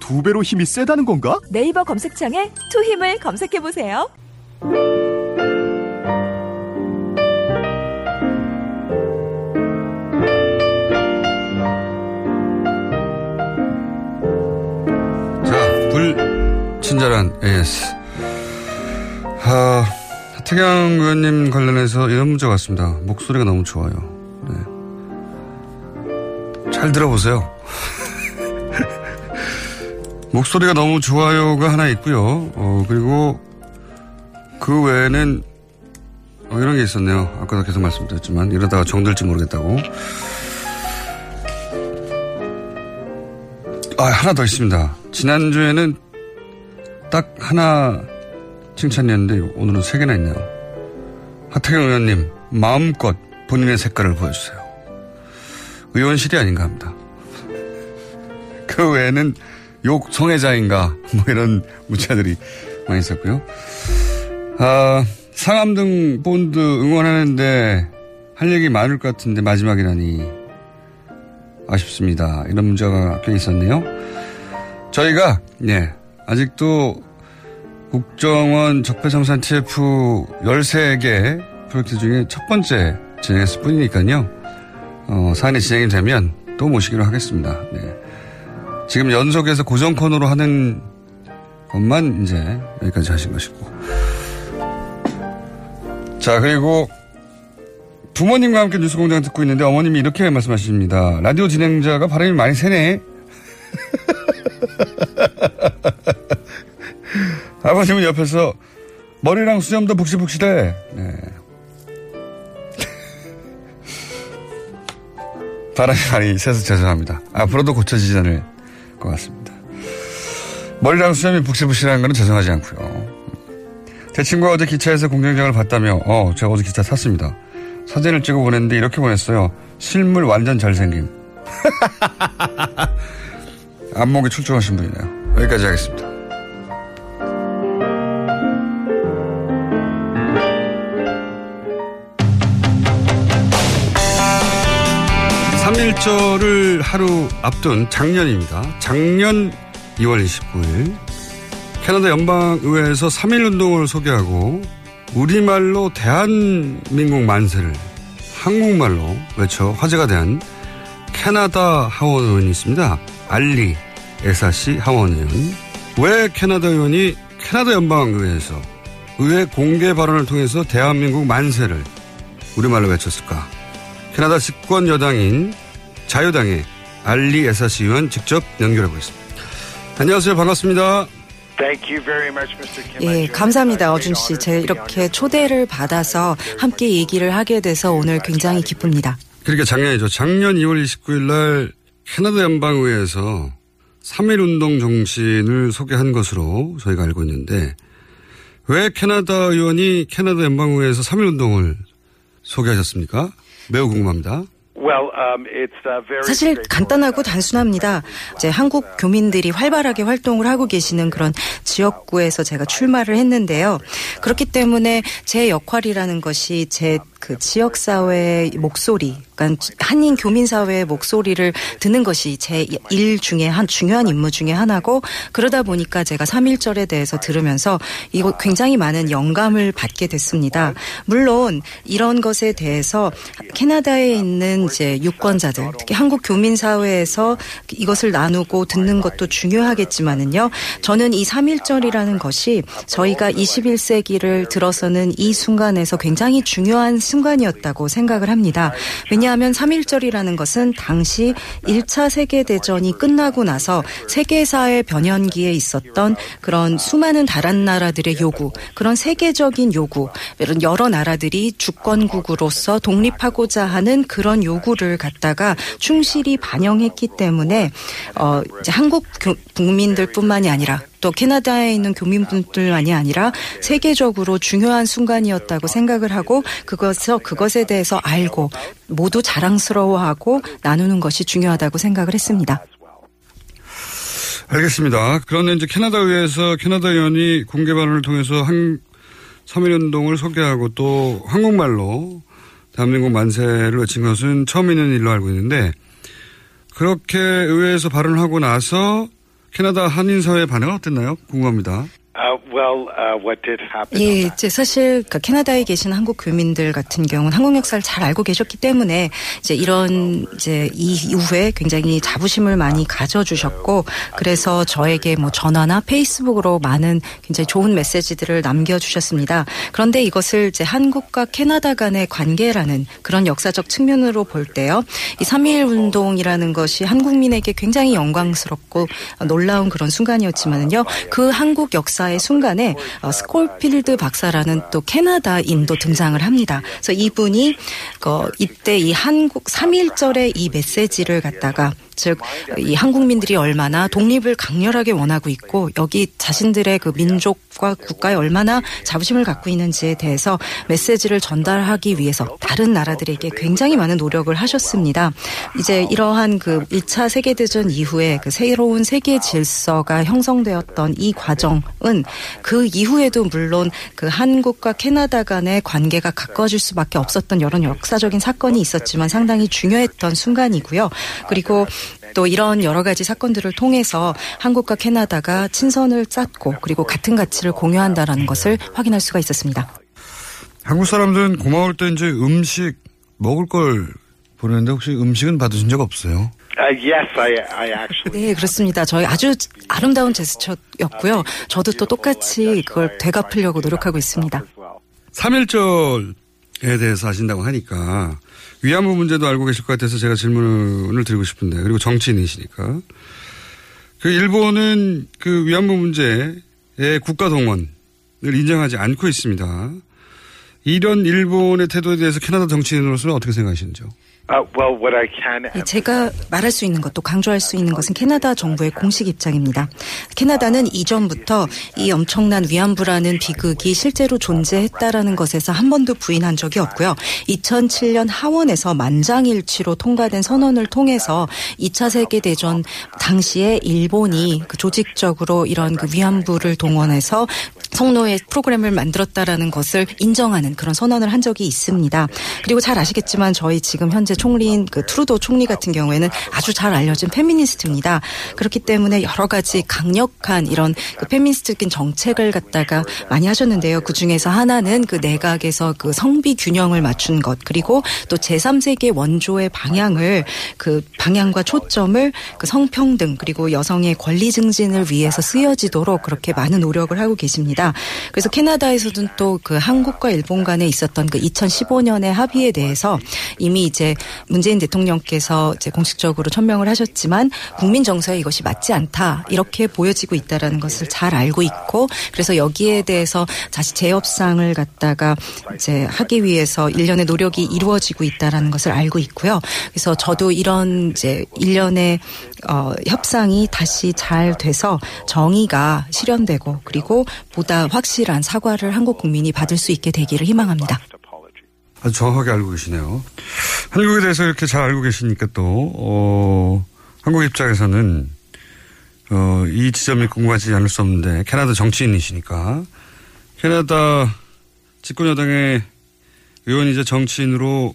2배로 힘이 세다는 건가? 네이버 검색창에 투힘을 검색해보세요. 자, 불친절한 AS. 하태경 의원님 관련해서 이런 문자가 왔습니다. 목소리가 너무 좋아요. 네. 잘 들어보세요. 목소리가 너무 좋아요가 하나 있고요. 그리고 그 외에는 이런 게 있었네요. 아까도 계속 말씀드렸지만 이러다가 정들지 모르겠다고. 아, 하나 더 있습니다. 지난주에는 딱 하나 칭찬이었는데 오늘은 3개나 있네요. 하태경 의원님, 마음껏 본인의 색깔을 보여주세요. 의원실이 아닌가 합니다. 그 외에는 욕 성애자인가 뭐 이런 문자들이 많이 있었고요. 상암등 본드 응원하는데 할 얘기 많을 것 같은데 마지막이라니 아쉽습니다. 이런 문자가 꽤 있었네요. 저희가 아직도 국정원 적폐청산 TF 13개 프로젝트 중에 첫 번째 진행했을 뿐이니까요. 사안이 진행이 되면 또 모시기로 하겠습니다. 네. 지금 연속해서 고정 코너로 하는 것만 이제 여기까지 하신 것이고. 자, 그리고 부모님과 함께 뉴스공장 듣고 있는데 어머님이 이렇게 말씀하십니다. 라디오 진행자가 바람이 많이 새네. 아버님은 옆에서 머리랑 수염도 북실북실해. 네. 바람이 많이 새서 죄송합니다. 앞으로도 고쳐지지 않을 것 같습니다. 머리랑 수염이 북실북실한 거는 죄송하지 않고요. 제 친구가 어제 기차에서 공정장을 봤다며. 제가 어제 기차 탔습니다. 사진을 찍어 보냈는데 이렇게 보냈어요. 실물 완전 잘생김. 안목이 출중하신 분이네요. 여기까지 하겠습니다. 일절을 하루 앞둔 작년입니다. 작년 2월 29일 캐나다 연방의회에서 3.1운동을 소개하고 우리말로 대한민국 만세를 한국말로 외쳐 화제가 된 캐나다 하원 의원이 있습니다. 알리 에사시 하원 의원. 왜 캐나다 의원이 캐나다 연방의회에서 의회 공개 발언을 통해서 대한민국 만세를 우리말로 외쳤을까? 캐나다 집권 여당인 자유당의 알리 에사시 의원 직접 연결하고 있습니다. 안녕하세요. 반갑습니다. Thank you very much, Mr. Kim. 예, 감사합니다. 어준 씨. 제 이렇게 초대를 받아서 함께 얘기를 하게 돼서 오늘 굉장히 기쁩니다. 그러니까 작년이죠. 작년 2월 29일 날 캐나다 연방의회에서 3.1운동 정신을 소개한 것으로 저희가 알고 있는데 왜 캐나다 의원이 캐나다 연방의회에서 3.1운동을 소개하셨습니까? 매우 궁금합니다. 사실 간단하고 단순합니다. 이제 한국 교민들이 활발하게 활동을 하고 계시는 그런 지역구에서 제가 출마를 했는데요. 그렇기 때문에 제 역할이라는 것이 제 그 지역 사회의 목소리, 그러니까 한인 교민 사회의 목소리를 듣는 것이 제 일 중에 한 중요한 임무 중에 하나고, 그러다 보니까 제가 3.1절에 대해서 들으면서 이거 굉장히 많은 영감을 받게 됐습니다. 물론 이런 것에 대해서 캐나다에 있는 이제 유권자들, 특히 한국 교민 사회에서 이것을 나누고 듣는 것도 중요하겠지만은요. 저는 이 3.1절이라는 것이 저희가 21세기를 들어서는 이 순간에서 굉장히 중요한 순간이었다고 생각을 합니다. 왜냐하면 3.1절이라는 것은 당시 1차 세계대전이 끝나고 나서 세계사의 변연기에 있었던 그런 수많은 다른 나라들의 요구, 그런 세계적인 요구, 여러 나라들이 주권국으로서 독립하고자 하는 그런 요구를 갖다가 충실히 반영했기 때문에 이제 한국 국민들뿐만이 아니라 또 캐나다에 있는 교민분들만이 아니라 세계적으로 중요한 순간이었다고 생각을 하고, 그것에 대해서 알고 모두 자랑스러워하고 나누는 것이 중요하다고 생각을 했습니다. 알겠습니다. 그런데 이제 캐나다 의회에서 캐나다 의원이 공개 발언을 통해서 3.1운동을 소개하고 또 한국말로 대한민국 만세를 외친 것은 처음 있는 일로 알고 있는데, 그렇게 의회에서 발언하고 나서 캐나다 한인사회의 반응은 어땠나요? 궁금합니다. 예, 이제 사실 캐나다에 계신 한국 교민들 같은 경우는 한국 역사를 잘 알고 계셨기 때문에 이제 이런 이제 이후에 굉장히 자부심을 많이 가져주셨고, 그래서 저에게 뭐 전화나 페이스북으로 많은 굉장히 좋은 메시지들을 남겨주셨습니다. 그런데 이것을 이제 한국과 캐나다 간의 관계라는 그런 역사적 측면으로 볼 때요, 이 3.1 운동이라는 것이 한국민에게 굉장히 영광스럽고 놀라운 그런 순간이었지만은요, 그 한국 역사 의 순간에 스콜필드 박사라는 또 캐나다인도 등장을 합니다. 그래서 이분이 이때 이 한국 3.1절의 이 메시지를 갖다가, 즉 이 한국민들이 얼마나 독립을 강렬하게 원하고 있고 여기 자신들의 그 민족과 국가에 얼마나 자부심을 갖고 있는지에 대해서 메시지를 전달하기 위해서 다른 나라들에게 굉장히 많은 노력을 하셨습니다. 이제 이러한 그 2차 세계대전 이후에 그 새로운 세계 질서가 형성되었던 이 과정은 그 이후에도 물론 그 한국과 캐나다 간의 관계가 가까워질 수밖에 없었던 여러 역사적인 사건이 있었지만 상당히 중요했던 순간이고요. 그리고 또 이런 여러 가지 사건들을 통해서 한국과 캐나다가 친선을 쌓고 그리고 같은 가치를 공유한다라는 것을 확인할 수가 있었습니다. 한국 사람들은 고마울 때 이제 음식 먹을 걸 보내는데 혹시 음식은 받으신 적 없어요? 네, 그렇습니다. 저희 아주 아름다운 제스처였고요. 저도 또 똑같이 그걸 되갚으려고 노력하고 있습니다. 3.1절에 대해서 아신다고 하니까 위안부 문제도 알고 계실 것 같아서 제가 질문을 드리고 싶은데, 그리고 정치인이시니까. 그 일본은 그 위안부 문제의 국가 동원을 인정하지 않고 있습니다. 이런 일본의 태도에 대해서 캐나다 정치인으로서는 어떻게 생각하시는지요? 제가 말할 수 있는 것, 또 강조할 수 있는 것은 캐나다 정부의 공식 입장입니다. 캐나다는 이전부터 이 엄청난 위안부라는 비극이 실제로 존재했다라는 것에서 한 번도 부인한 적이 없고요. 2007년 하원에서 만장일치로 통과된 선언을 통해서 2차 세계대전 당시에 일본이 조직적으로 이런 그 위안부를 동원해서 성노예 프로그램을 만들었다라는 것을 인정하는 그런 선언을 한 적이 있습니다. 그리고 잘 아시겠지만 저희 지금 현재 총리인 그 트뤼도 총리 같은 경우에는 아주 잘 알려진 페미니스트입니다. 그렇기 때문에 여러 가지 강력한 이런 그 페미니스트적인 정책을 갖다가 많이 하셨는데요. 그 중에서 하나는 그 내각에서 그 성비 균형을 맞춘 것, 그리고 또 제3세계 원조의 방향을 그 방향과 초점을 그 성평등 그리고 여성의 권리 증진을 위해서 쓰여지도록 그렇게 많은 노력을 하고 계십니다. 그래서 캐나다에서도 또 그 한국과 일본 간에 있었던 그 2015년의 합의에 대해서 이미 이제 문재인 대통령께서 이제 공식적으로 천명을 하셨지만 국민 정서에 이것이 맞지 않다, 이렇게 보여지고 있다라는 것을 잘 알고 있고, 그래서 여기에 대해서 다시 재협상을 갖다가 이제 하기 위해서 일련의 노력이 이루어지고 있다라는 것을 알고 있고요. 그래서 저도 이런 이제 일련의 협상이 다시 잘 돼서 정의가 실현되고 그리고 보다 확실한 사과를 한국 국민이 받을 수 있게 되기를 희망합니다. 아주 정확하게 알고 계시네요. 한국에 대해서 이렇게 잘 알고 계시니까 또 한국 입장에서는 이 지점이 궁금하지 않을 수 없는데, 캐나다 정치인이시니까 캐나다 집권 여당의 의원 이제 정치인으로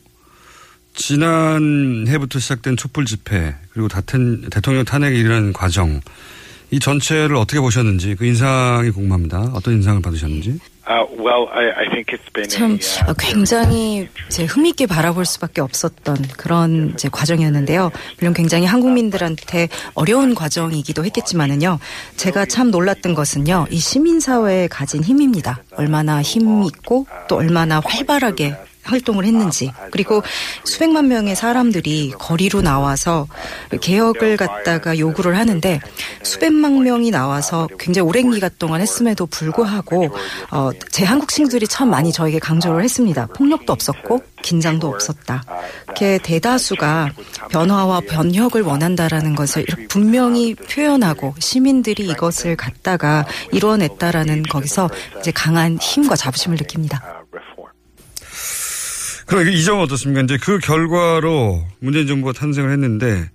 지난해부터 시작된 촛불 집회 그리고 대통령 탄핵에 이르는 과정 이 전체를 어떻게 보셨는지 그 인상이 궁금합니다. 어떤 인상을 받으셨는지? 참 굉장히 이제 흥미있게 바라볼 수밖에 없었던 그런 이제 과정이었는데요. 물론 굉장히 한국민들한테 어려운 과정이기도 했겠지만은요. 제가 참 놀랐던 것은요. 이 시민사회에 가진 힘입니다. 얼마나 힘 있고 또 얼마나 활발하게 활동을 했는지 그리고 수백만 명의 사람들이 거리로 나와서 개혁을 갖다가 요구를 하는데 수백만 명이 나와서 굉장히 오랜 기간 동안 했음에도 불구하고 제 한국 친구들이 참 많이 저에게 강조를 했습니다. 폭력도 없었고 긴장도 없었다. 이렇게 대다수가 변화와 변혁을 원한다라는 것을 분명히 표현하고 시민들이 이것을 갖다가 이뤄냈다라는 거기서 이제 강한 힘과 자부심을 느낍니다. 그럼 이 점은 어떻습니까? 이제 그 결과로 문재인 정부가 탄생을 했는데,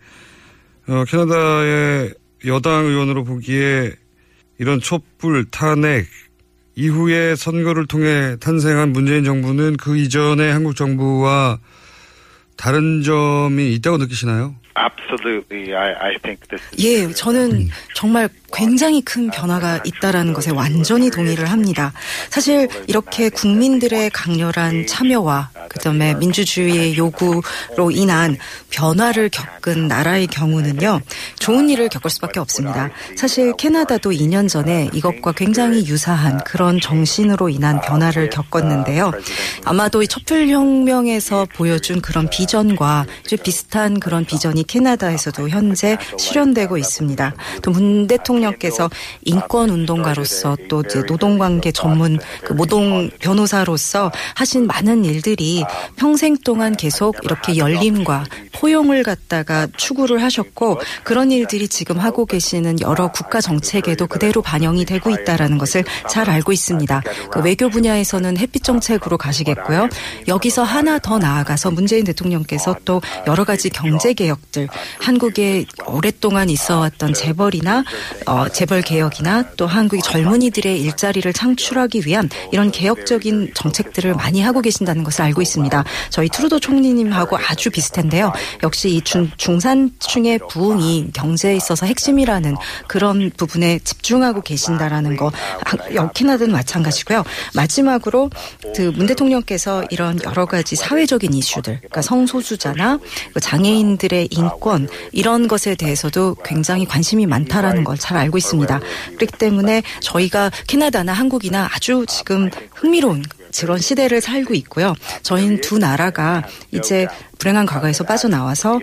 캐나다의 여당 의원으로 보기에 이런 촛불 탄핵 이후에 선거를 통해 탄생한 문재인 정부는 그 이전의 한국 정부와 다른 점이 있다고 느끼시나요? 예, 저는 정말 굉장히 큰 변화가 있다라는 것에 완전히 동의를 합니다. 사실 이렇게 국민들의 강렬한 참여와 그다음에 민주주의의 요구로 인한 변화를 겪은 나라의 경우는요. 좋은 일을 겪을 수밖에 없습니다. 사실 캐나다도 2년 전에 이것과 굉장히 유사한 그런 정신으로 인한 변화를 겪었는데요. 아마도 이 촛불혁명에서 보여준 그런 비전과 비슷한 그런 비전이 캐나다에서도 현재 실현되고 있습니다. 또 문 대통령께서 인권운동가로서 또 이제 노동관계 전문 노동 변호사로서 하신 많은 일들이 평생 동안 계속 이렇게 열림과 포용을 갖다가 추구를 하셨고 그런 일들이 지금 하고 계시는 여러 국가 정책에도 그대로 반영이 되고 있다라는 것을 잘 알고 있습니다. 외교 분야에서는 햇빛 정책으로 가시겠고요. 여기서 하나 더 나아가서 문재인 대통령께서 또 여러 가지 경제 개혁들 한국에 오랫동안 있어왔던 재벌 개혁이나 또 한국의 젊은이들의 일자리를 창출하기 위한 이런 개혁적인 정책들을 많이 하고 계신다는 것을 알고 있습니다. 저희 트뤼도 총리님하고 아주 비슷한데요. 역시 이 중산층의 부흥이 경제에 있어서 핵심이라는 그런 부분에 집중하고 계신다라는 거 캐나다는 마찬가지고요. 마지막으로 문 대통령께서 이런 여러 가지 사회적인 이슈들, 그러니까 성소수자나 장애인들의 인권 이런 것에 대해서도 굉장히 관심이 많다라는 걸 잘 알고 있습니다. 그렇기 때문에 저희가 캐나다나 한국이나 아주 지금 흥미로운 그런 시대를 살고 있고요. 저희는 두 나라가 이제 불행한 과거에서 빠져나와서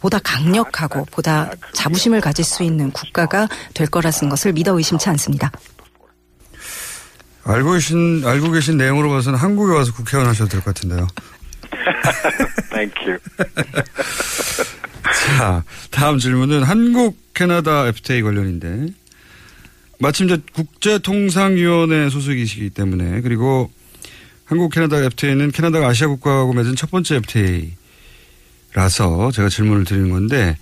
보다 강력하고 보다 자부심을 가질 수 있는 국가가 될 거라는 것을 믿어 의심치 않습니다. 알고 계신 내용으로 봐서는 한국에 와서 국회의원 하셔도 될 것 같은데요. Thank you. 자, 다음 질문은 한국 캐나다 FTA 관련인데 마침 이제 국제통상위원회 소속이시기 때문에 그리고 한국 캐나다 FTA는 캐나다가 아시아 국가하고 맺은 첫 번째 FTA라서 제가 질문을 드리는 건데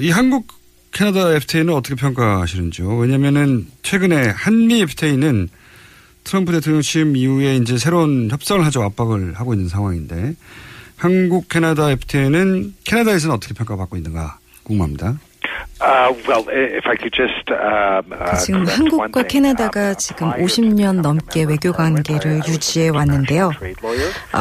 이 한국 캐나다 FTA는 어떻게 평가하시는지요? 왜냐면은 최근에 한미 FTA는 트럼프 대통령 취임 이후에 이제 새로운 협상을 하죠. 압박을 하고 있는 상황인데 한국 캐나다 FTA는 캐나다에서는 어떻게 평가받고 있는가 궁금합니다. 지금 한국과 캐나다가 지금 50년 넘게 외교 관계를 유지해 왔는데요.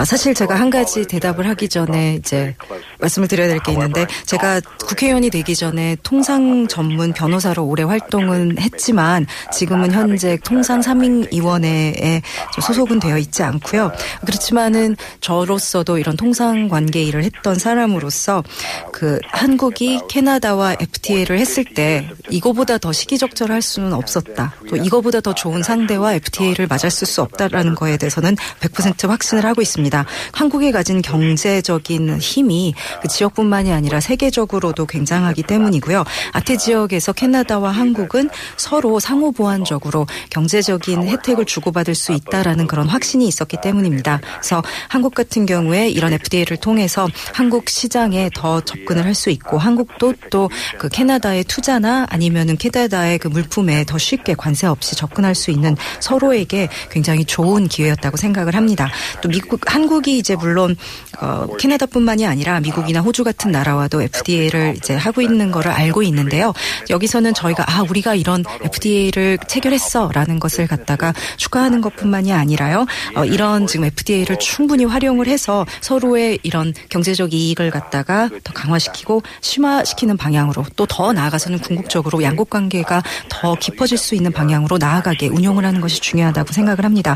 사실 제가 한 가지 대답을 하기 전에 이제 말씀을 드려야 될 게 있는데 제가 국회의원이 되기 전에 통상 전문 변호사로 오래 활동은 했지만 지금은 현재 통상 3인위원회에 소속은 되어 있지 않고요. 그렇지만은 저로서도 이런 통상 관계 일을 했던 사람으로서 그 한국이 캐나다와 FTA를 했을 때 이거보다 더 시기적절할 수는 없었다. 또 이거보다 더 좋은 상대와 FTA를 맞았을 수 없다라는 거에 대해서는 100% 확신을 하고 있습니다. 한국이 가진 경제적인 힘이 그 지역뿐만이 아니라 세계적으로도 굉장하기 때문이고요. 아태 지역에서 캐나다와 한국은 서로 상호 보완적으로 경제적인 혜택을 주고받을 수 있다라는 그런 확신이 있었기 때문입니다. 그래서 한국 같은 경우에 이런 FDA를 통해서 한국 시장에 더 접근을 할 수 있고, 한국도 또 그 캐나다의 투자나 아니면은 캐나다의 그 물품에 더 쉽게 관세 없이 접근할 수 있는 서로에게 굉장히 좋은 기회였다고 생각을 합니다. 또 한국이 이제 물론 캐나다뿐만이 아니라 미국이나 호주 같은 나라와도 FDA를 이제 하고 있는 거를 알고 있는데요. 여기서는 저희가 우리가 이런 FDA를 체결했어라는 것을 갖다가 축하하는 것뿐만이 아니라요. 이런 지금 FDA를 충분히 활용을 해서 서로의 이런 경제적 이익을 갖다가 더 강화시키고 심화시키는 방향으로, 또 더 나아가서는 궁극적으로 양국 관계가 더 깊어질 수 있는 방향으로 나아가게 운용을 하는 것이 중요하다고 생각을 합니다.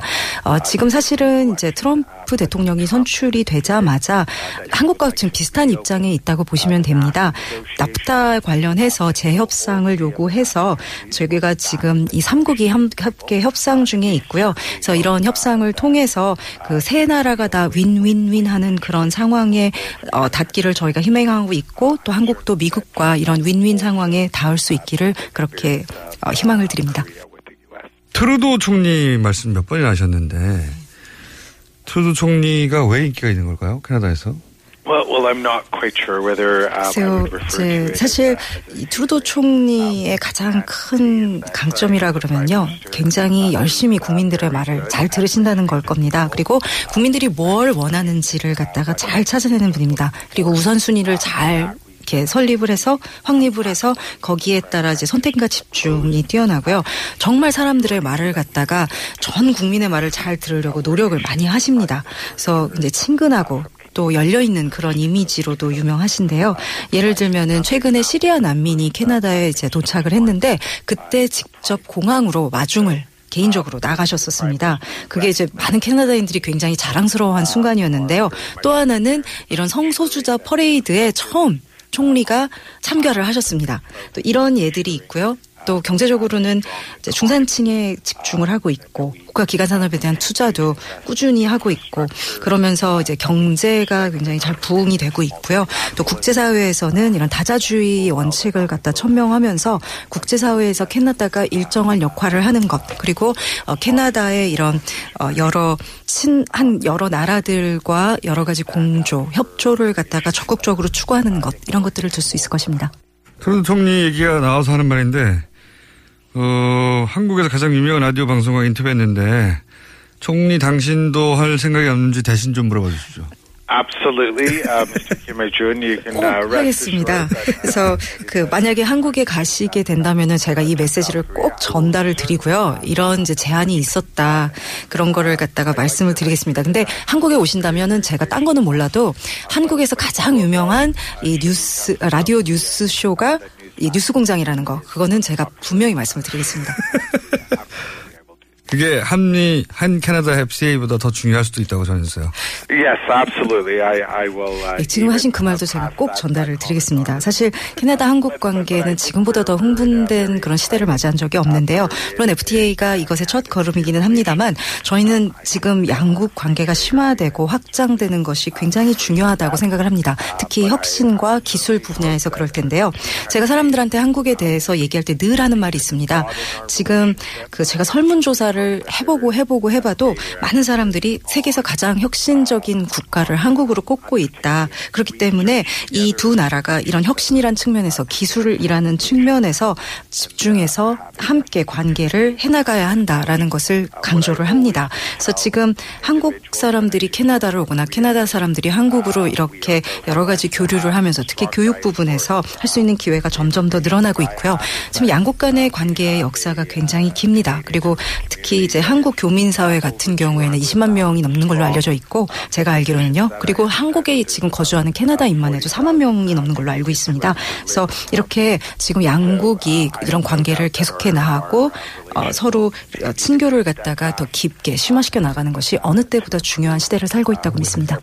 지금 사실은 이제 트럼프 대통령이 선출이 되자마자 한국과 지금 비슷한 입장에 있다고 보시면 됩니다. 나프타 관련해서 재협상을 요구해서 저희가 지금 이 3국이 함께 협상 중에 있고요. 그래서 이런 협상을 통해서 그 세 나라가 다 윈윈윈 하는 그런 상황에 닿기를 저희가 희망하고 있고, 또 한국도 미국과 이런 윈윈 상황에 닿을 수 있기를 그렇게 희망을 드립니다. 트뤼도 총리 말씀 몇 번이나 하셨는데 트뤼도 총리가 왜 인기가 있는 걸까요? 캐나다에서? Well, I'm not quite sure whether 사실 이 트뤼도 총리의 가장 큰 강점이라 그러면요, 굉장히 열심히 국민들의 말을 잘 들으신다는 걸 겁니다. 그리고 국민들이 뭘 원하는지를 갖다가 잘 찾아내는 분입니다. 그리고 우선순위를 잘 이렇게 설립을 해서 확립을 해서 거기에 따라 이제 선택과 집중이 뛰어나고요. 정말 사람들의 말을 갖다가 전 국민의 말을 잘 들으려고 노력을 많이 하십니다. 그래서 이제 친근하고 또 열려있는 그런 이미지로도 유명하신데요. 예를 들면은 최근에 시리아 난민이 캐나다에 이제 도착을 했는데 그때 직접 공항으로 마중을 개인적으로 나가셨었습니다. 그게 이제 많은 캐나다인들이 굉장히 자랑스러워한 순간이었는데요. 또 하나는 이런 성소수자 퍼레이드에 처음 총리가 참가를 하셨습니다. 또 이런 예들이 있고요. 또 경제적으로는 이제 중산층에 집중을 하고 있고, 국가기관 산업에 대한 투자도 꾸준히 하고 있고, 그러면서 이제 경제가 굉장히 잘 부흥이 되고 있고요. 또 국제사회에서는 이런 다자주의 원칙을 갖다 천명하면서 국제사회에서 캐나다가 일정한 역할을 하는 것, 그리고 캐나다의 이런 여러 나라들과 여러 가지 공조, 협조를 갖다가 적극적으로 추구하는 것, 이런 것들을 들 수 있을 것입니다. 트뤼도 총리 얘기가 나와서 하는 말인데, 한국에서 가장 유명한 라디오 방송과 인터뷰했는데 총리 당신도 할 생각이 없는지 대신 좀 물어봐 주시죠. Absolutely, Mr. Kim Jun, you can rest assured. 그래서 그 만약에 한국에 가시게 된다면은 제가 이 메시지를 꼭 전달을 드리고요. 이런 이제 제안이 있었다, 그런 거를 갖다가 말씀을 드리겠습니다. 근데 한국에 오신다면은 제가 딴 거는 몰라도 한국에서 가장 유명한 이 뉴스 라디오 뉴스 쇼가 이 뉴스공장이라는 거, 그거는 제가 분명히 말씀을 드리겠습니다. 그게 한 캐나다 FCA보다 더 중요할 수도 있다고 전했어요. Yes, absolutely. I will. 네, 지금 하신 그 말도 제가 꼭 전달을 드리겠습니다. 사실 캐나다 한국 관계는 지금보다 더 흥분된 그런 시대를 맞이한 적이 없는데요. 물론 FTA가 이것의 첫 걸음이기는 합니다만, 저희는 지금 양국 관계가 심화되고 확장되는 것이 굉장히 중요하다고 생각을 합니다. 특히 혁신과 기술 분야에서 그럴 텐데요. 제가 사람들한테 한국에 대해서 얘기할 때 늘 하는 말이 있습니다. 지금 그 제가 설문조사를 해보고 해봐도 많은 사람들이 세계에서 가장 혁신적인 국가를 한국으로 꼽고 있다. 그렇기 때문에 이 두 나라가 이런 혁신이란 측면에서, 기술이라는 측면에서 집중해서 함께 관계를 해나가야 한다라는 것을 강조를 합니다. 그래서 지금 한국 사람들이 캐나다를 오거나 캐나다 사람들이 한국으로 이렇게 여러 가지 교류를 하면서 특히 교육 부분에서 할 수 있는 기회가 점점 더 늘어나고 있고요. 지금 양국 간의 관계의 역사가 굉장히 깁니다. 그리고 특히 이제 한국 교민사회 같은 경우에는 20만 명이 넘는 걸로 알려져 있고, 제가 알기로는요. 그리고 한국에 지금 거주하는 캐나다인만 해도 4만 명이 넘는 걸로 알고 있습니다. 그래서 이렇게 지금 양국이 이런 관계를 계속해 나가고 서로 친교를 갖다가 더 깊게 심화시켜 나가는 것이 어느 때보다 중요한 시대를 살고 있다고 믿습니다.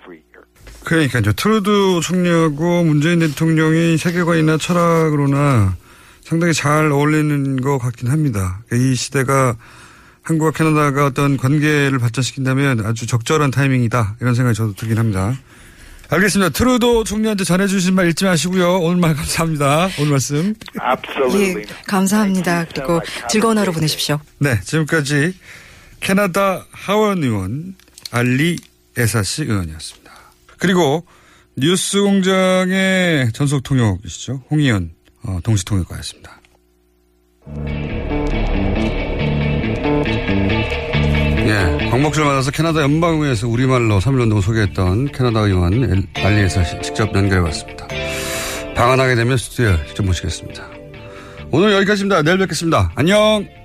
그러니까 트뤼도 총리하고 문재인 대통령이 세계관이나 철학으로나 상당히 잘 어울리는 것 같긴 합니다. 이 시대가 한국과 캐나다가 어떤 관계를 발전시킨다면 아주 적절한 타이밍이다, 이런 생각이 저도 들긴 합니다. 알겠습니다. 트뤼도 총리한테 전해주신 말 잊지 마시고요. 오늘 말 감사합니다. 오늘 말씀. 예, 감사합니다. 그리고 즐거운 하루 보내십시오. 네, 지금까지 캐나다 하원 의원 알리 에사시 의원이었습니다. 그리고 뉴스공장의 전속 통역이시죠. 홍희연 동시통역과였습니다. 예, 광복절 맞아서 캐나다 연방의회에서 우리말로 3.1운동 소개했던 캐나다 의원 알리 에사시 직접 연결해봤습니다. 방한하게 되면 스튜디오에 직접 모시겠습니다. 오늘 여기까지입니다. 내일 뵙겠습니다. 안녕.